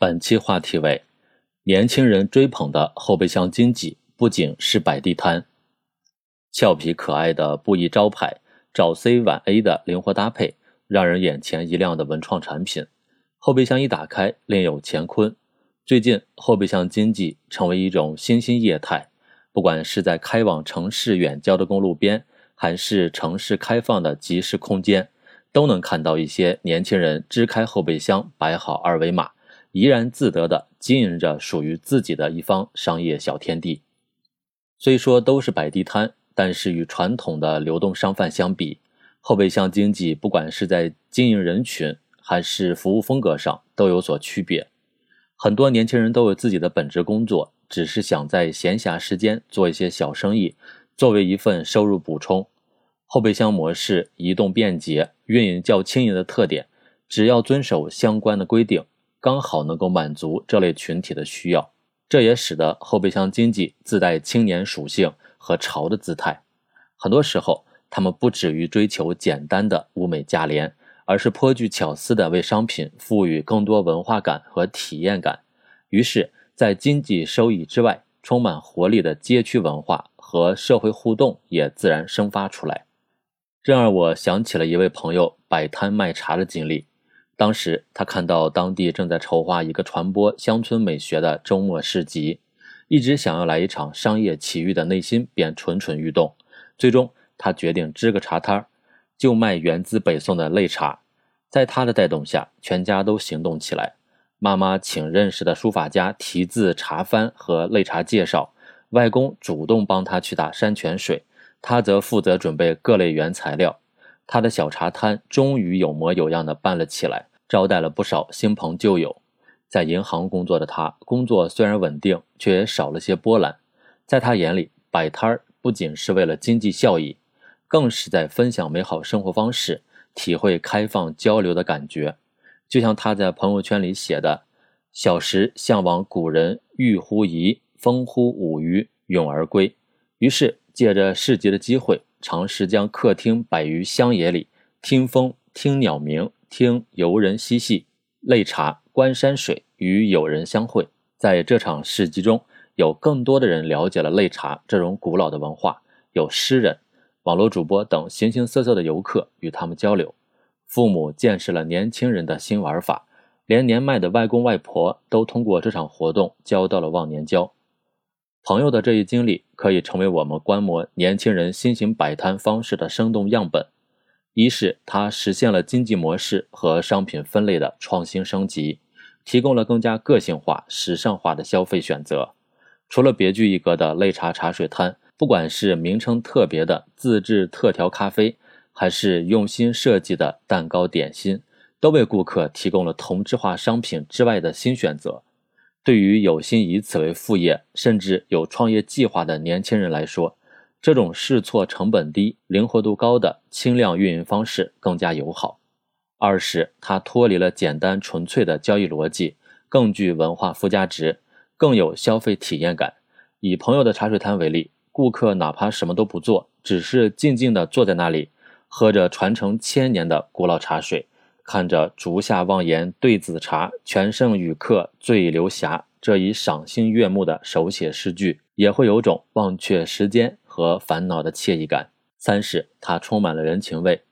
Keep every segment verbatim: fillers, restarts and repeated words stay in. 本期话题为年轻人追捧的后备箱经济不仅是摆地摊。俏皮可爱的布艺招牌，找 C 挽 A 的灵活搭配，让人眼前一亮的文创产品，后备箱一打开另有乾坤。最近后备箱经济成为一种新兴业态，不管是在开往城市远郊的公路边，还是城市开放的集市空间，都能看到一些年轻人支开后备箱，摆好二维码，怡然自得地经营着属于自己的一方商业小天地。虽说都是摆地摊，但是与传统的流动商贩相比，后备箱经济不管是在经营人群还是服务风格上都有所区别。很多年轻人都有自己的本职工作，只是想在闲暇时间做一些小生意，作为一份收入补充。后备箱模式移动便捷，运营较轻盈的特点，只要遵守相关的规定，刚好能够满足这类群体的需要。这也使得后备箱经济自带青年属性和潮的姿态。很多时候他们不止于追求简单的物美价廉，而是颇具巧思的为商品赋予更多文化感和体验感。于是在经济收益之外，充满活力的街区文化和社会互动也自然生发出来。这让我想起了一位朋友摆摊卖茶的经历。当时他看到当地正在筹划一个传播乡村美学的周末市集，一直想要来一场商业奇遇的内心便蠢蠢欲动，最终他决定支个茶摊，就卖源自北宋的擂茶。在他的带动下，全家都行动起来，妈妈请认识的书法家题字茶幡和擂茶介绍，外公主动帮他去打山泉水，他则负责准备各类原材料。他的小茶摊终于有模有样地办了起来，招待了不少新朋旧友。在银行工作的他，工作虽然稳定，却也少了些波澜。在他眼里，摆摊儿不仅是为了经济效益，更是在分享美好生活方式，体会开放交流的感觉。就像他在朋友圈里写的：小时向往古人寓乎沂，风乎舞雩，咏而归。于是借着市集的机会，尝试将客厅摆于乡野里，听风，听鸟鸣，听游人嬉戏，擂茶，观山水，与友人相会。在这场市集中，有更多的人了解了擂茶这种古老的文化，有诗人、网络主播等形形色色的游客与他们交流。父母见识了年轻人的新玩法，连年迈的外公外婆都通过这场活动交到了忘年交。朋友的这一经历可以成为我们观摩年轻人新型摆摊方式的生动样本。一是它实现了经济模式和商品分类的创新升级，提供了更加个性化、时尚化的消费选择。除了别具一格的擂茶茶水摊，不管是名称特别的自制特调咖啡，还是用心设计的蛋糕点心，都为顾客提供了同质化商品之外的新选择。对于有心以此为副业，甚至有创业计划的年轻人来说，这种试错成本低、灵活度高的轻量运营方式更加友好。二是它脱离了简单纯粹的交易逻辑，更具文化附加值，更有消费体验感。以朋友的茶水摊为例，顾客哪怕什么都不做，只是静静地坐在那里，喝着传承千年的古老茶水，看着竹下望言对子茶，全胜与客醉流霞这一赏心悦目的手写诗句，也会有种忘却时间和烦恼的惬意感。三是它充满了人情味，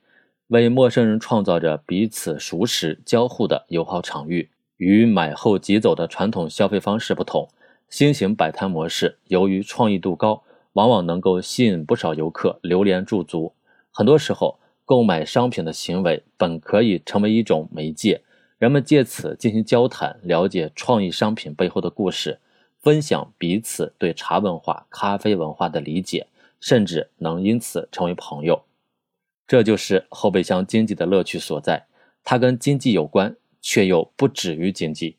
为陌生人创造着彼此熟识交互的友好场域。与买后即走的传统消费方式不同，新型摆摊模式由于创意度高，往往能够吸引不少游客流连驻足。很多时候购买商品的行为本可以成为一种媒介，人们借此进行交谈，了解创意商品背后的故事，分享彼此对茶文化、咖啡文化的理解，甚至能因此成为朋友。这就是后备箱经济的乐趣所在，它跟经济有关，却又不止于经济。